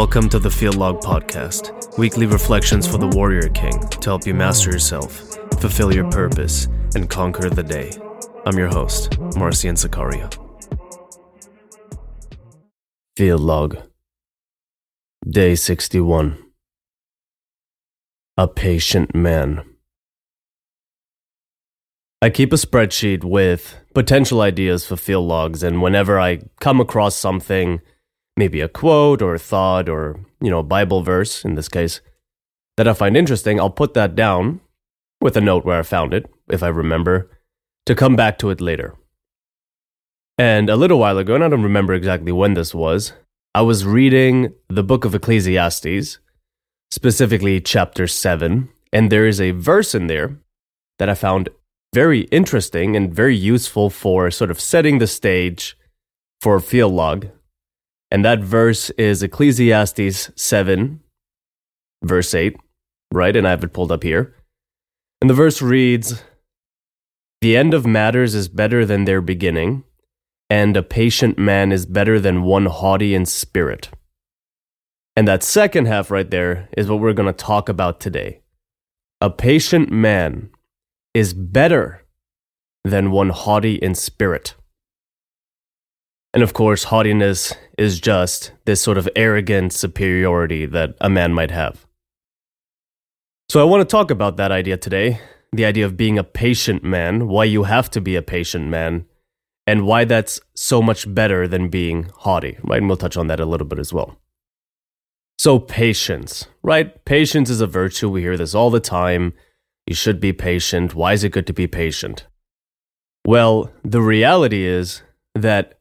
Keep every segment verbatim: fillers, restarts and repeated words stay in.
Welcome to the Field Log Podcast, weekly reflections for the Warrior King to help you master yourself, fulfill your purpose, and conquer the day. I'm your host, Marcian Sicario. Field Log, Day sixty-one. A Patient Man. I keep a spreadsheet with potential ideas for field logs, and whenever I come across something, maybe a quote or a thought or, you know, a Bible verse in this case, that I find interesting, I'll put that down with a note where I found it, if I remember, to come back to it later. And a little while ago, and I don't remember exactly when this was, I was reading the book of Ecclesiastes, specifically chapter seven, and there is a verse in there that I found very interesting and very useful for sort of setting the stage for a field log. And that verse is Ecclesiastes seven, verse eight, right? And I have it pulled up here. And the verse reads, "The end of matters is better than their beginning, and a patient man is better than one haughty in spirit." And that second half right there is what we're going to talk about today. A patient man is better than one haughty in spirit. And of course, haughtiness is just this sort of arrogant superiority that a man might have. So I want to talk about that idea today, the idea of being a patient man, why you have to be a patient man, and why that's so much better than being haughty, right? And we'll touch on that a little bit as well. So patience, right? Patience is a virtue. We hear this all the time. You should be patient. Why is it good to be patient? Well, the reality is that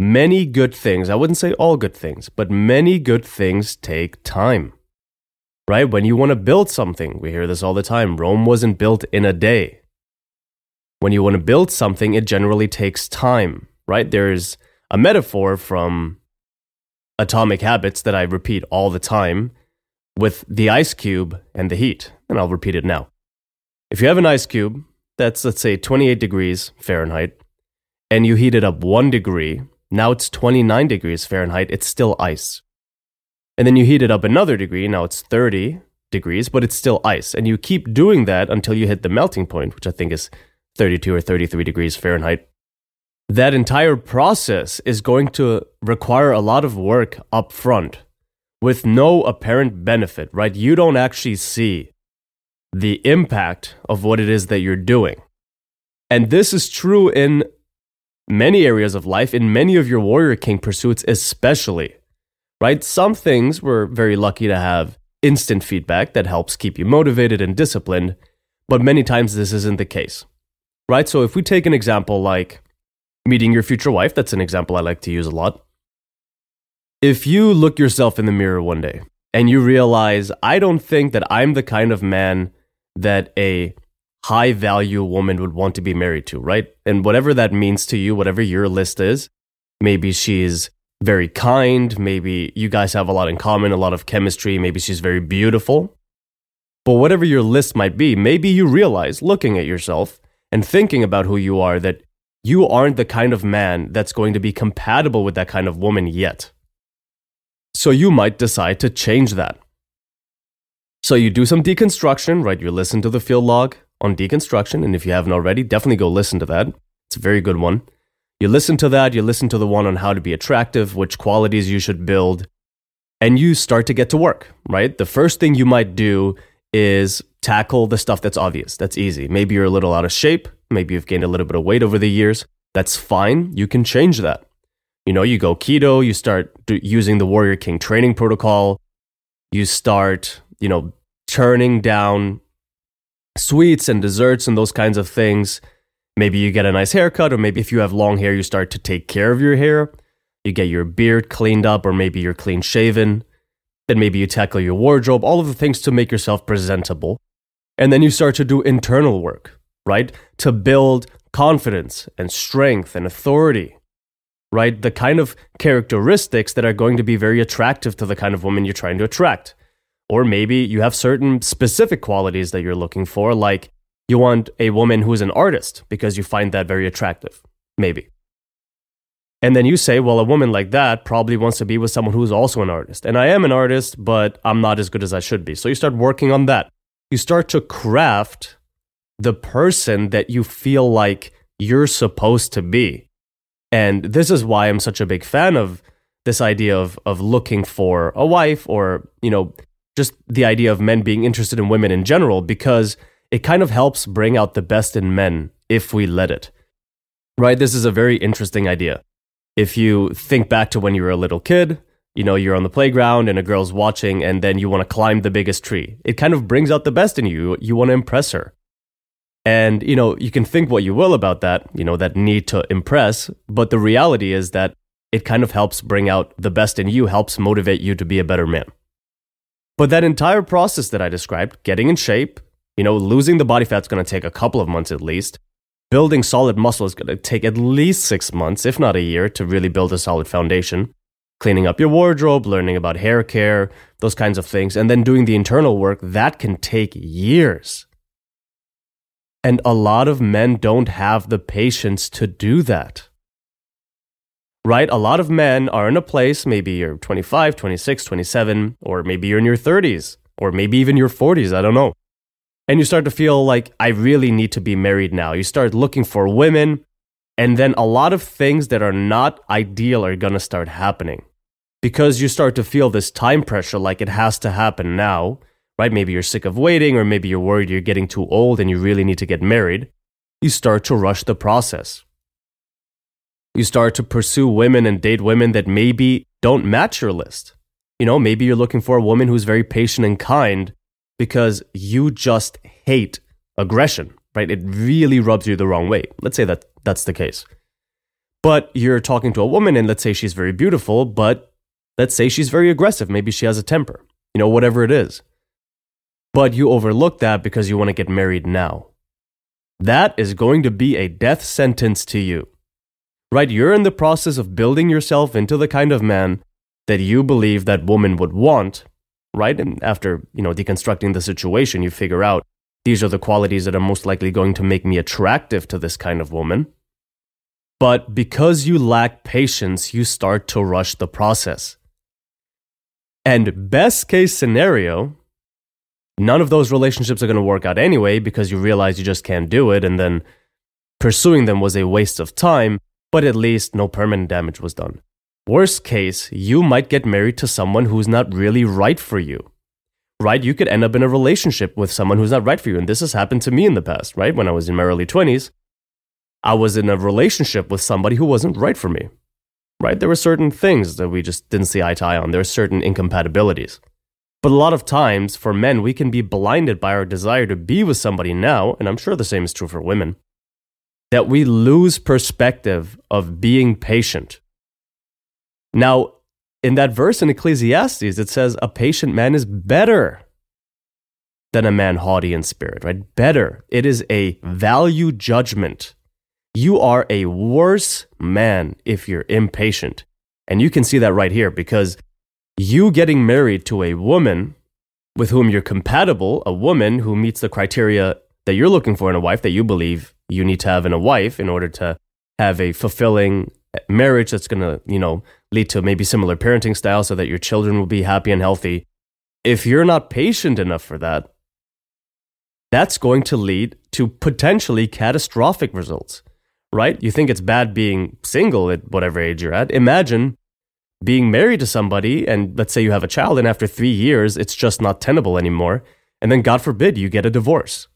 many good things, I wouldn't say all good things, but many good things take time, right? When you want to build something, we hear this all the time, Rome wasn't built in a day. When you want to build something, it generally takes time, right? There's a metaphor from Atomic Habits that I repeat all the time with the ice cube and the heat, and I'll repeat it now. If you have an ice cube that's, let's say, twenty-eight degrees Fahrenheit, and you heat it up one degree, now it's twenty-nine degrees Fahrenheit, it's still ice. And then you heat it up another degree, now it's thirty degrees, but it's still ice. And you keep doing that until you hit the melting point, which I think is thirty-two or thirty-three degrees Fahrenheit. That entire process is going to require a lot of work up front with no apparent benefit, right? You don't actually see the impact of what it is that you're doing. And this is true in many areas of life, in many of your Warrior King pursuits especially, right? Some things we're very lucky to have instant feedback that helps keep you motivated and disciplined, but many times this isn't the case, right? So if we take an example like meeting your future wife, that's an example I like to use a lot. If you look yourself in the mirror one day and you realize, I don't think that I'm the kind of man that a high value woman would want to be married to, right? And whatever that means to you, whatever your list is, maybe she's very kind, maybe you guys have a lot in common, a lot of chemistry, maybe she's very beautiful. But whatever your list might be, maybe you realize looking at yourself and thinking about who you are that you aren't the kind of man that's going to be compatible with that kind of woman yet. So you might decide to change that. So you do some deconstruction, right? You listen to the field log on deconstruction, and if you haven't already, definitely go listen to that. It's a very good one. You listen to that, you listen to the one on how to be attractive, which qualities you should build, and you start to get to work, right? The first thing you might do is tackle the stuff that's obvious, that's easy. Maybe you're a little out of shape, maybe you've gained a little bit of weight over the years. That's fine, you can change that. You know, you go keto, you start using the Warrior King training protocol, you start, you know, turning down sweets and desserts and those kinds of things. Maybe you get a nice haircut, or maybe if you have long hair, you start to take care of your hair. You get your beard cleaned up, or maybe you're clean shaven. Then maybe you tackle your wardrobe, all of the things to make yourself presentable. And then you start to do internal work, right? To build confidence and strength and authority, right? The kind of characteristics that are going to be very attractive to the kind of woman you're trying to attract. Or maybe you have certain specific qualities that you're looking for, like you want a woman who is an artist because you find that very attractive, maybe. And then you say, well, a woman like that probably wants to be with someone who's also an artist. And I am an artist, but I'm not as good as I should be. So you start working on that. You start to craft the person that you feel like you're supposed to be. And this is why I'm such a big fan of this idea of of looking for a wife, or, you know, just the idea of men being interested in women in general, because it kind of helps bring out the best in men if we let it. Right? This is a very interesting idea. If you think back to when you were a little kid, you know, you're on the playground and a girl's watching, and then you want to climb the biggest tree. It kind of brings out the best in you. You want to impress her. And, you know, you can think what you will about that, you know, that need to impress. But the reality is that it kind of helps bring out the best in you, helps motivate you to be a better man. But that entire process that I described, getting in shape, you know, losing the body fat is going to take a couple of months at least. Building solid muscle is going to take at least six months, if not a year, to really build a solid foundation. Cleaning up your wardrobe, learning about hair care, those kinds of things. And then doing the internal work, that can take years. And a lot of men don't have the patience to do that. Right? A lot of men are in a place, maybe you're twenty-five, twenty-six, twenty-seven, or maybe you're in your thirties, or maybe even your forties, I don't know. And you start to feel like, I really need to be married now. You start looking for women, and then a lot of things that are not ideal are going to start happening. Because you start to feel this time pressure, like it has to happen now, right? Maybe you're sick of waiting, or maybe you're worried you're getting too old and you really need to get married. You start to rush the process. You start to pursue women and date women that maybe don't match your list. You know, maybe you're looking for a woman who's very patient and kind, because you just hate aggression, right? It really rubs you the wrong way. Let's say that that's the case. But you're talking to a woman, and let's say she's very beautiful, but let's say she's very aggressive. Maybe she has a temper, you know, whatever it is. But you overlook that because you want to get married now. That is going to be a death sentence to you, right? You're in the process of building yourself into the kind of man that you believe that woman would want, right? And after, you know, deconstructing the situation, you figure out these are the qualities that are most likely going to make me attractive to this kind of woman. But because you lack patience, you start to rush the process. And best case scenario, none of those relationships are going to work out anyway, because you realize you just can't do it, and then pursuing them was a waste of time, but at least no permanent damage was done. Worst case, you might get married to someone who's not really right for you, right? You could end up in a relationship with someone who's not right for you. And this has happened to me in the past, right? When I was in my early twenties, I was in a relationship with somebody who wasn't right for me, right? There were certain things that we just didn't see eye to eye on. There are certain incompatibilities. But a lot of times for men, we can be blinded by our desire to be with somebody now, and I'm sure the same is true for women, that we lose perspective of being patient. Now, in that verse in Ecclesiastes, it says a patient man is better than a man haughty in spirit, right? Better. It is a value judgment. You are a worse man if you're impatient. And you can see that right here, because you getting married to a woman with whom you're compatible, a woman who meets the criteria that you're looking for in a wife, that you believe you need to have in a wife in order to have a fulfilling marriage that's going to, you know, lead to maybe similar parenting style so that your children will be happy and healthy. If you're not patient enough for that, that's going to lead to potentially catastrophic results, right? You think it's bad being single at whatever age you're at. Imagine being married to somebody, and let's say you have a child, and after three years, it's just not tenable anymore. And then God forbid you get a divorce.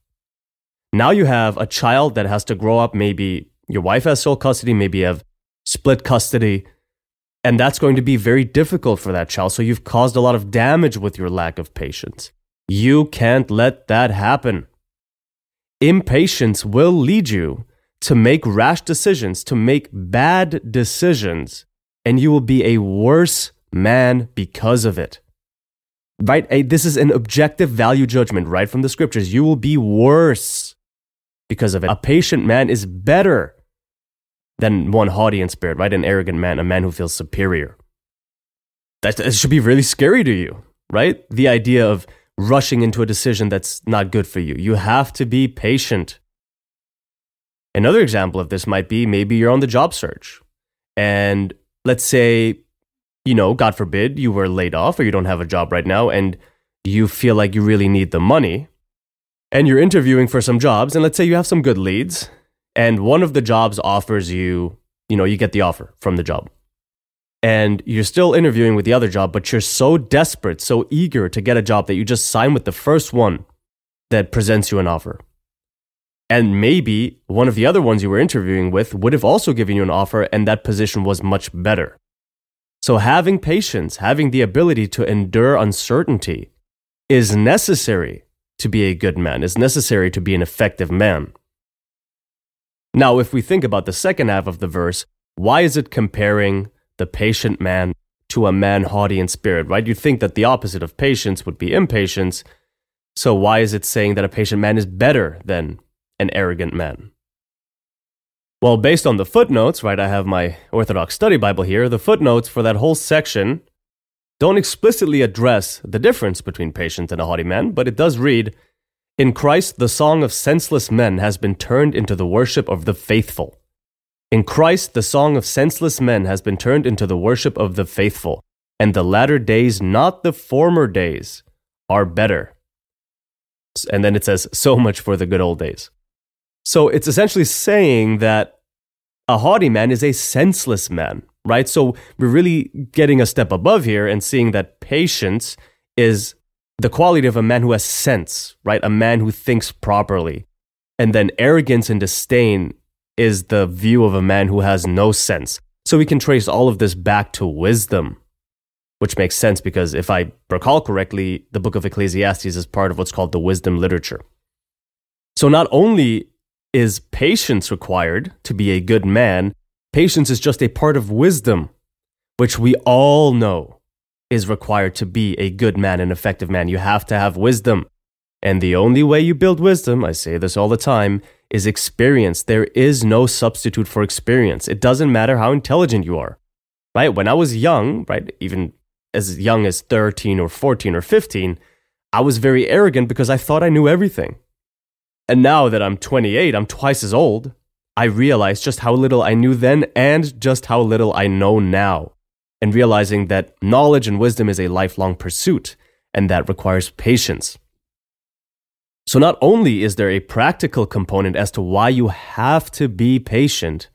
Now you have a child that has to grow up. Maybe your wife has sole custody, maybe you have split custody, and that's going to be very difficult for that child. So you've caused a lot of damage with your lack of patience. You can't let that happen. Impatience will lead you to make rash decisions, to make bad decisions, and you will be a worse man because of it. Right? This is an objective value judgment right from the scriptures. You will be worse because of it. A patient man is better than one haughty in spirit, right? An arrogant man, a man who feels superior. That, that should be really scary to you, right? The idea of rushing into a decision that's not good for you. You have to be patient. Another example of this might be maybe you're on the job search And let's say, you know, God forbid, you were laid off or you don't have a job right now and you feel like you really need the money and you're interviewing for some jobs. And let's say you have some good leads and one of the jobs offers you, you know, you get the offer from the job and you're still interviewing with the other job, but you're so desperate, so eager to get a job that you just sign with the first one that presents you an offer. And maybe one of the other ones you were interviewing with would have also given you an offer and that position was much better. So having patience, having the ability to endure uncertainty is necessary to be a good man, is necessary to be an effective man. Now, if we think about the second half of the verse, why is it comparing the patient man to a man haughty in spirit, right? You'd think that the opposite of patience would be impatience. So why is it saying that a patient man is better than an arrogant man? Well, based on the footnotes, right, I have my Orthodox Study Bible here. The footnotes for that whole section don't explicitly address the difference between patient and a haughty man, but it does read, "In Christ, the song of senseless men has been turned into the worship of the faithful." In Christ, the song of senseless men has been turned into the worship of the faithful, and the latter days, not the former days, are better. And then it says, "So much for the good old days." So it's essentially saying that a haughty man is a senseless man, right? So we're really getting a step above here and seeing that patience is the quality of a man who has sense, right? A man who thinks properly. And then arrogance and disdain is the view of a man who has no sense. So we can trace all of this back to wisdom, which makes sense because if I recall correctly, the book of Ecclesiastes is part of what's called the wisdom literature. So not only is patience required to be a good man, patience is just a part of wisdom, which we all know is required to be a good man, an effective man. You have to have wisdom. And the only way you build wisdom, I say this all the time, is experience. There is no substitute for experience. It doesn't matter how intelligent you are, right? When I was young, right, even as young as thirteen or fourteen or fifteen, I was very arrogant because I thought I knew everything. And now that I'm twenty-eight, I'm twice as old, I realize just how little I knew then and just how little I know now. And realizing that knowledge and wisdom is a lifelong pursuit, and that requires patience. So not only is there a practical component as to why you have to be patient,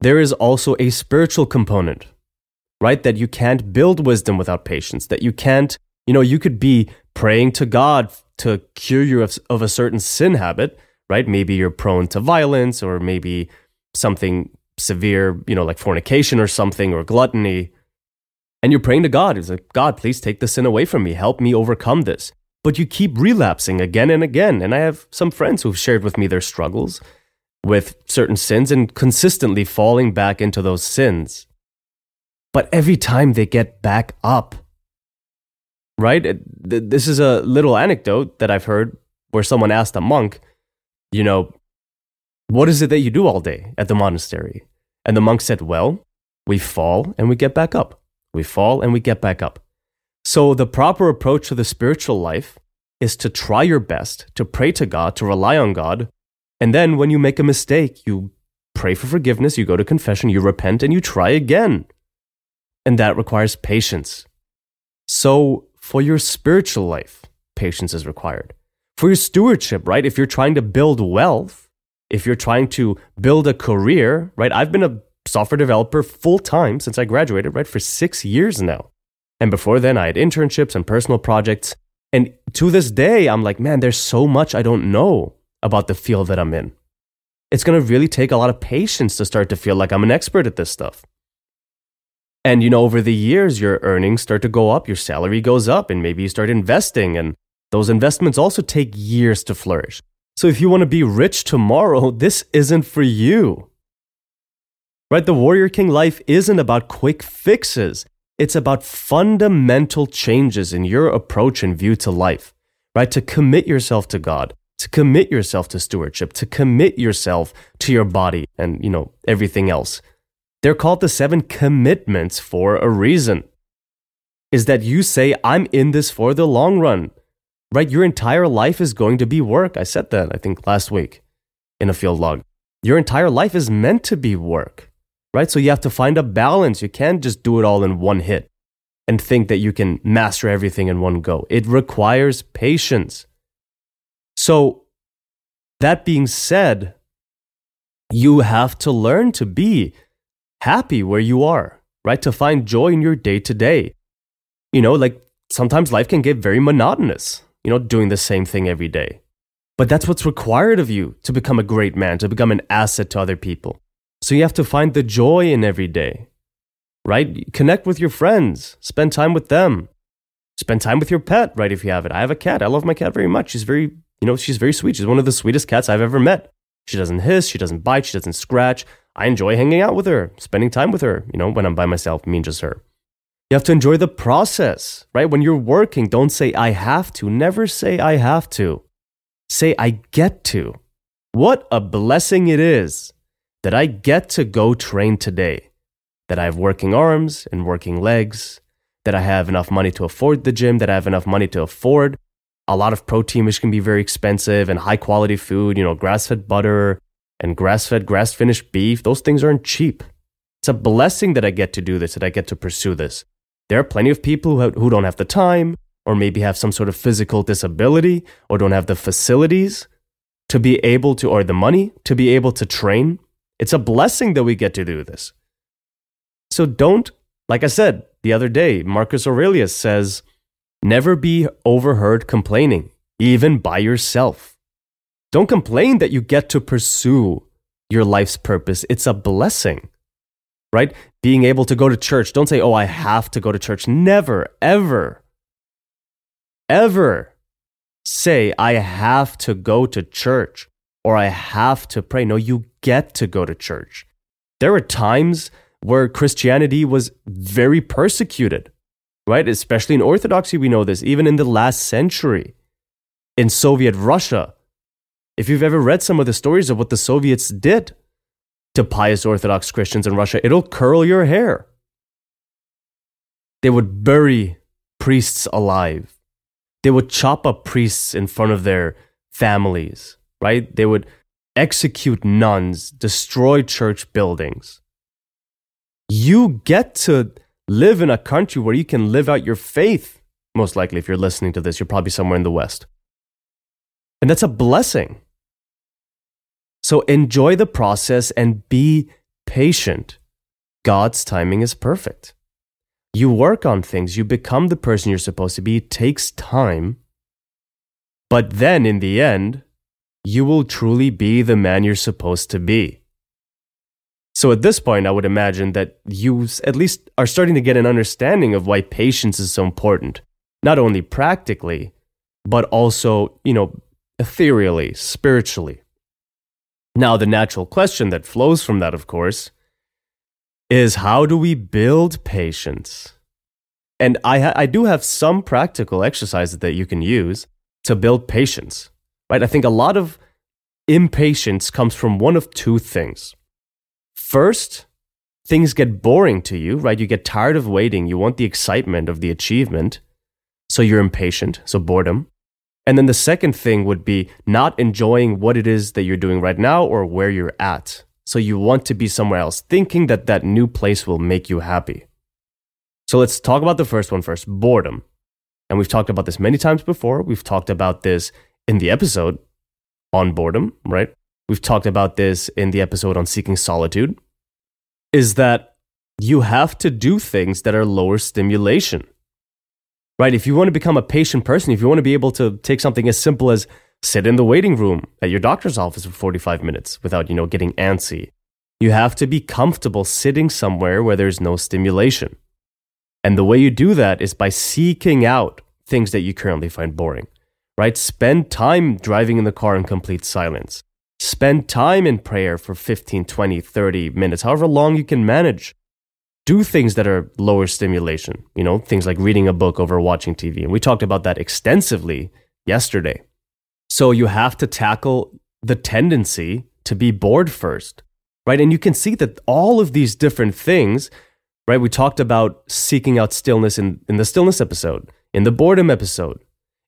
there is also a spiritual component, right? That you can't build wisdom without patience, that you can't, you know, you could be praying to God to cure you of, of a certain sin habit, right? Maybe you're prone to violence or maybe something severe, you know, like fornication or something or gluttony. And you're praying to God. It's like, God, please take this sin away from me. Help me overcome this. But you keep relapsing again and again. And I have some friends who've shared with me their struggles with certain sins and consistently falling back into those sins. But every time they get back up, right? This is a little anecdote that I've heard where someone asked a monk, you know, what is it that you do all day at the monastery? And the monk said, well, we fall and we get back up. We fall and we get back up. So the proper approach to the spiritual life is to try your best, to pray to God, to rely on God. And then when you make a mistake, you pray for forgiveness, you go to confession, you repent, and you try again. And that requires patience. So for your spiritual life, patience is required. For your stewardship, right? If you're trying to build wealth, if you're trying to build a career, right? I've been a software developer full-time since I graduated, right? For six years now. And before then, I had internships and personal projects. And to this day, I'm like, man, there's so much I don't know about the field that I'm in. It's going to really take a lot of patience to start to feel like I'm an expert at this stuff. And, you know, over the years, your earnings start to go up, your salary goes up, and maybe you start investing. And those investments also take years to flourish. So if you want to be rich tomorrow, this isn't for you. Right? The Warrior King life isn't about quick fixes. It's about fundamental changes in your approach and view to life, right? To commit yourself to God, to commit yourself to stewardship, to commit yourself to your body and, you know, everything else. They're called the seven commitments for a reason. Is that you say, I'm in this for the long run, right? Your entire life is going to be work. I said that, I think, last week in a field log. Your entire life is meant to be work. right? So you have to find a balance. You can't just do it all in one hit and think that you can master everything in one go. It requires patience. So that being said, you have to learn to be happy where you are, right? To find joy in your day to day. You know, like sometimes life can get very monotonous, you know, doing the same thing every day. But that's what's required of you to become a great man, to become an asset to other people. So you have to find the joy in every day, right? Connect with your friends, spend time with them, spend time with your pet, right? If you have it. I have a cat. I love my cat very much. She's very, you know, she's very sweet. She's one of the sweetest cats I've ever met. She doesn't hiss, she doesn't bite, she doesn't scratch. I enjoy hanging out with her, spending time with her, you know, when I'm by myself, me and just her. You have to enjoy the process, right? When you're working, don't say, I have to. Never say, I have to. Say, I get to. What a blessing it is that I get to go train today, that I have working arms and working legs, that I have enough money to afford the gym, that I have enough money to afford a lot of protein, which can be very expensive, and high quality food, you know, grass-fed butter and grass-fed, grass-finished beef. Those things aren't cheap. It's a blessing that I get to do this, that I get to pursue this. There are plenty of people who, have, who don't have the time, or maybe have some sort of physical disability, or don't have the facilities to be able to, or the money to be able to train. It's a blessing that we get to do this. So don't, like I said the other day, Marcus Aurelius says, never be overheard complaining, even by yourself. Don't complain that you get to pursue your life's purpose. It's a blessing. Right? Being able to go to church. Don't say, oh, I have to go to church. Never, ever, ever say, I have to go to church or I have to pray. No, you get to go to church. There were times where Christianity was very persecuted, right? Especially in Orthodoxy, we know this. Even in the last century, in Soviet Russia, if you've ever read some of the stories of what the Soviets did to pious Orthodox Christians in Russia, it'll curl your hair. They would bury priests alive. They would chop up priests in front of their families, right? They would execute nuns, destroy church buildings. You get to live in a country where you can live out your faith. Most likely, if you're listening to this, you're probably somewhere in the West. And that's a blessing. So enjoy the process and be patient. God's timing is perfect. You work on things. You become the person you're supposed to be. It takes time. But then in the end, you will truly be the man you're supposed to be. So at this point, I would imagine that you at least are starting to get an understanding of why patience is so important. Not only practically, but also, you know, ethereally, spiritually. Now, the natural question that flows from that, of course, is how do we build patience? And I, ha- I do have some practical exercises that you can use to build patience, right? I think a lot of impatience comes from one of two things. First, things get boring to you, right? You get tired of waiting. You want the excitement of the achievement, so you're impatient, so boredom. And then the second thing would be not enjoying what it is that you're doing right now or where you're at. So you want to be somewhere else, thinking that that new place will make you happy. So let's talk about the first one first, boredom. And we've talked about this many times before. We've talked about this in the episode on boredom, right? We've talked about this in the episode on seeking solitude, is that you have to do things that are lower stimulation. Right, if you want to become a patient person, if you want to be able to take something as simple as sit in the waiting room at your doctor's office for forty-five minutes without, you know, getting antsy, you have to be comfortable sitting somewhere where there's no stimulation. And the way you do that is by seeking out things that you currently find boring, right? Spend time driving in the car in complete silence. Spend time in prayer for fifteen, twenty, thirty minutes, however long you can manage. Do things that are lower stimulation, you know, things like reading a book over watching T V. And we talked about that extensively yesterday. So you have to tackle the tendency to be bored first, right? And you can see that all of these different things, right? We talked about seeking out stillness in, in the stillness episode, in the boredom episode.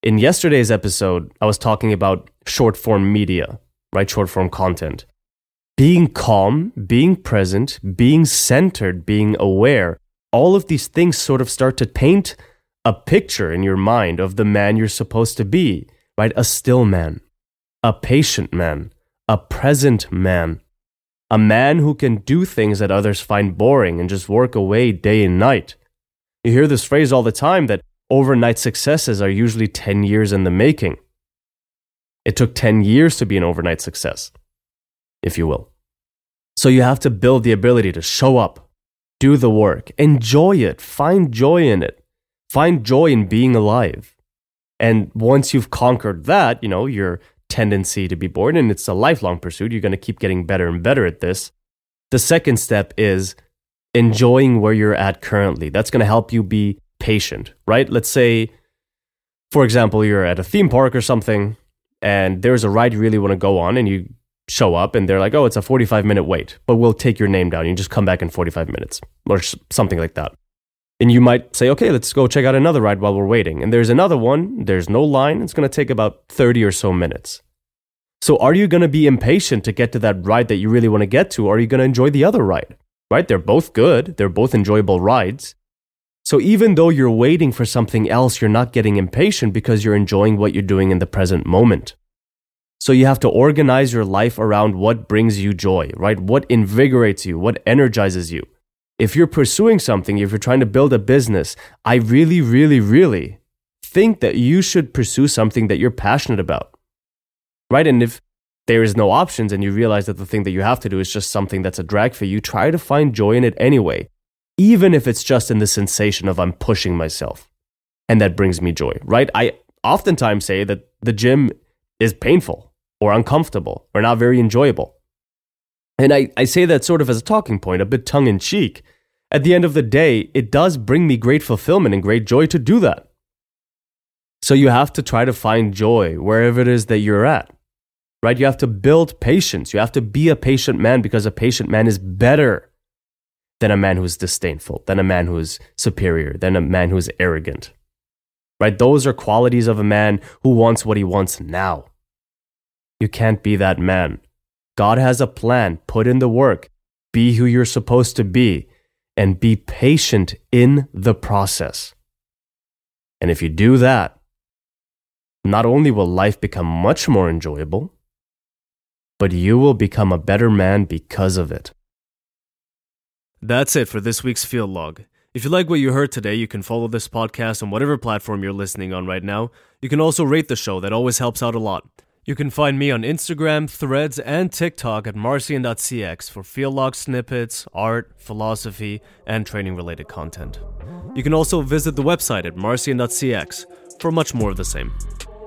In yesterday's episode, I was talking about short form media, right? Short form content. being calm, being present, being centered, being aware, all of these things sort of start to paint a picture in your mind of the man you're supposed to be, right? A still man, a patient man, a present man, a man who can do things that others find boring and just work away day and night. You hear this phrase all the time that overnight successes are usually ten years in the making. It took ten years to be an overnight success, if you will. So you have to build the ability to show up, do the work, enjoy it, find joy in it, find joy in being alive. And once you've conquered that, you know, your tendency to be bored, and it's a lifelong pursuit, you're going to keep getting better and better at this. The second step is enjoying where you're at currently. That's going to help you be patient, right? Let's say, for example, you're at a theme park or something, and there's a ride you really want to go on, and you show up, and they're like, oh, it's a forty-five minute wait, but we'll take your name down. You just come back in forty-five minutes or something like that. And you might say, okay, let's go check out another ride while we're waiting. And there's another one, there's no line, it's going to take about thirty or so minutes. So are you going to be impatient to get to that ride that you really want to get to, or are you going to enjoy the other ride? Right? They're both good. They're both enjoyable rides. So even though you're waiting for something else, you're not getting impatient because you're enjoying what you're doing in the present moment. So you have to organize your life around what brings you joy, right? What invigorates you? What energizes you? If you're pursuing something, if you're trying to build a business, I really, really, really think that you should pursue something that you're passionate about, right? And if there is no options and you realize that the thing that you have to do is just something that's a drag for you, try to find joy in it anyway, even if it's just in the sensation of I'm pushing myself and that brings me joy, right? I oftentimes say that the gym is painful or uncomfortable or not very enjoyable. And I, I say that sort of as a talking point, a bit tongue in cheek. At the end of the day, it does bring me great fulfillment and great joy to do that. So you have to try to find joy wherever it is that you're at, right? You have to build patience. You have to be a patient man, because a patient man is better than a man who's disdainful, than a man who's superior, than a man who's arrogant, right? Those are qualities of a man who wants what he wants now. You can't be that man. God has a plan. Put in the work. Be who you're supposed to be, and be patient in the process. And if you do that, not only will life become much more enjoyable, but you will become a better man because of it. That's it for this week's Field Log. If you like what you heard today, you can follow this podcast on whatever platform you're listening on right now. You can also rate the show. That always helps out a lot. You can find me on Instagram, Threads, and TikTok at marcian dot c x for Field Log snippets, art, philosophy, and training-related content. You can also visit the website at marcian dot c x for much more of the same.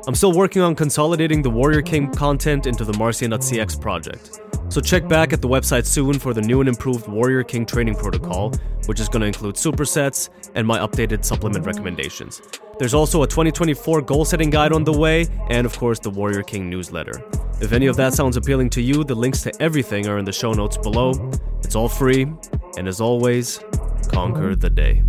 I'm still working on consolidating the Warrior King content into the marcian dot c x project, so check back at the website soon for the new and improved Warrior King training protocol, which is going to include supersets and my updated supplement recommendations. There's also a twenty twenty-four goal-setting guide on the way, and of course the Warrior King newsletter. If any of that sounds appealing to you, the links to everything are in the show notes below. It's all free, and as always, conquer the day.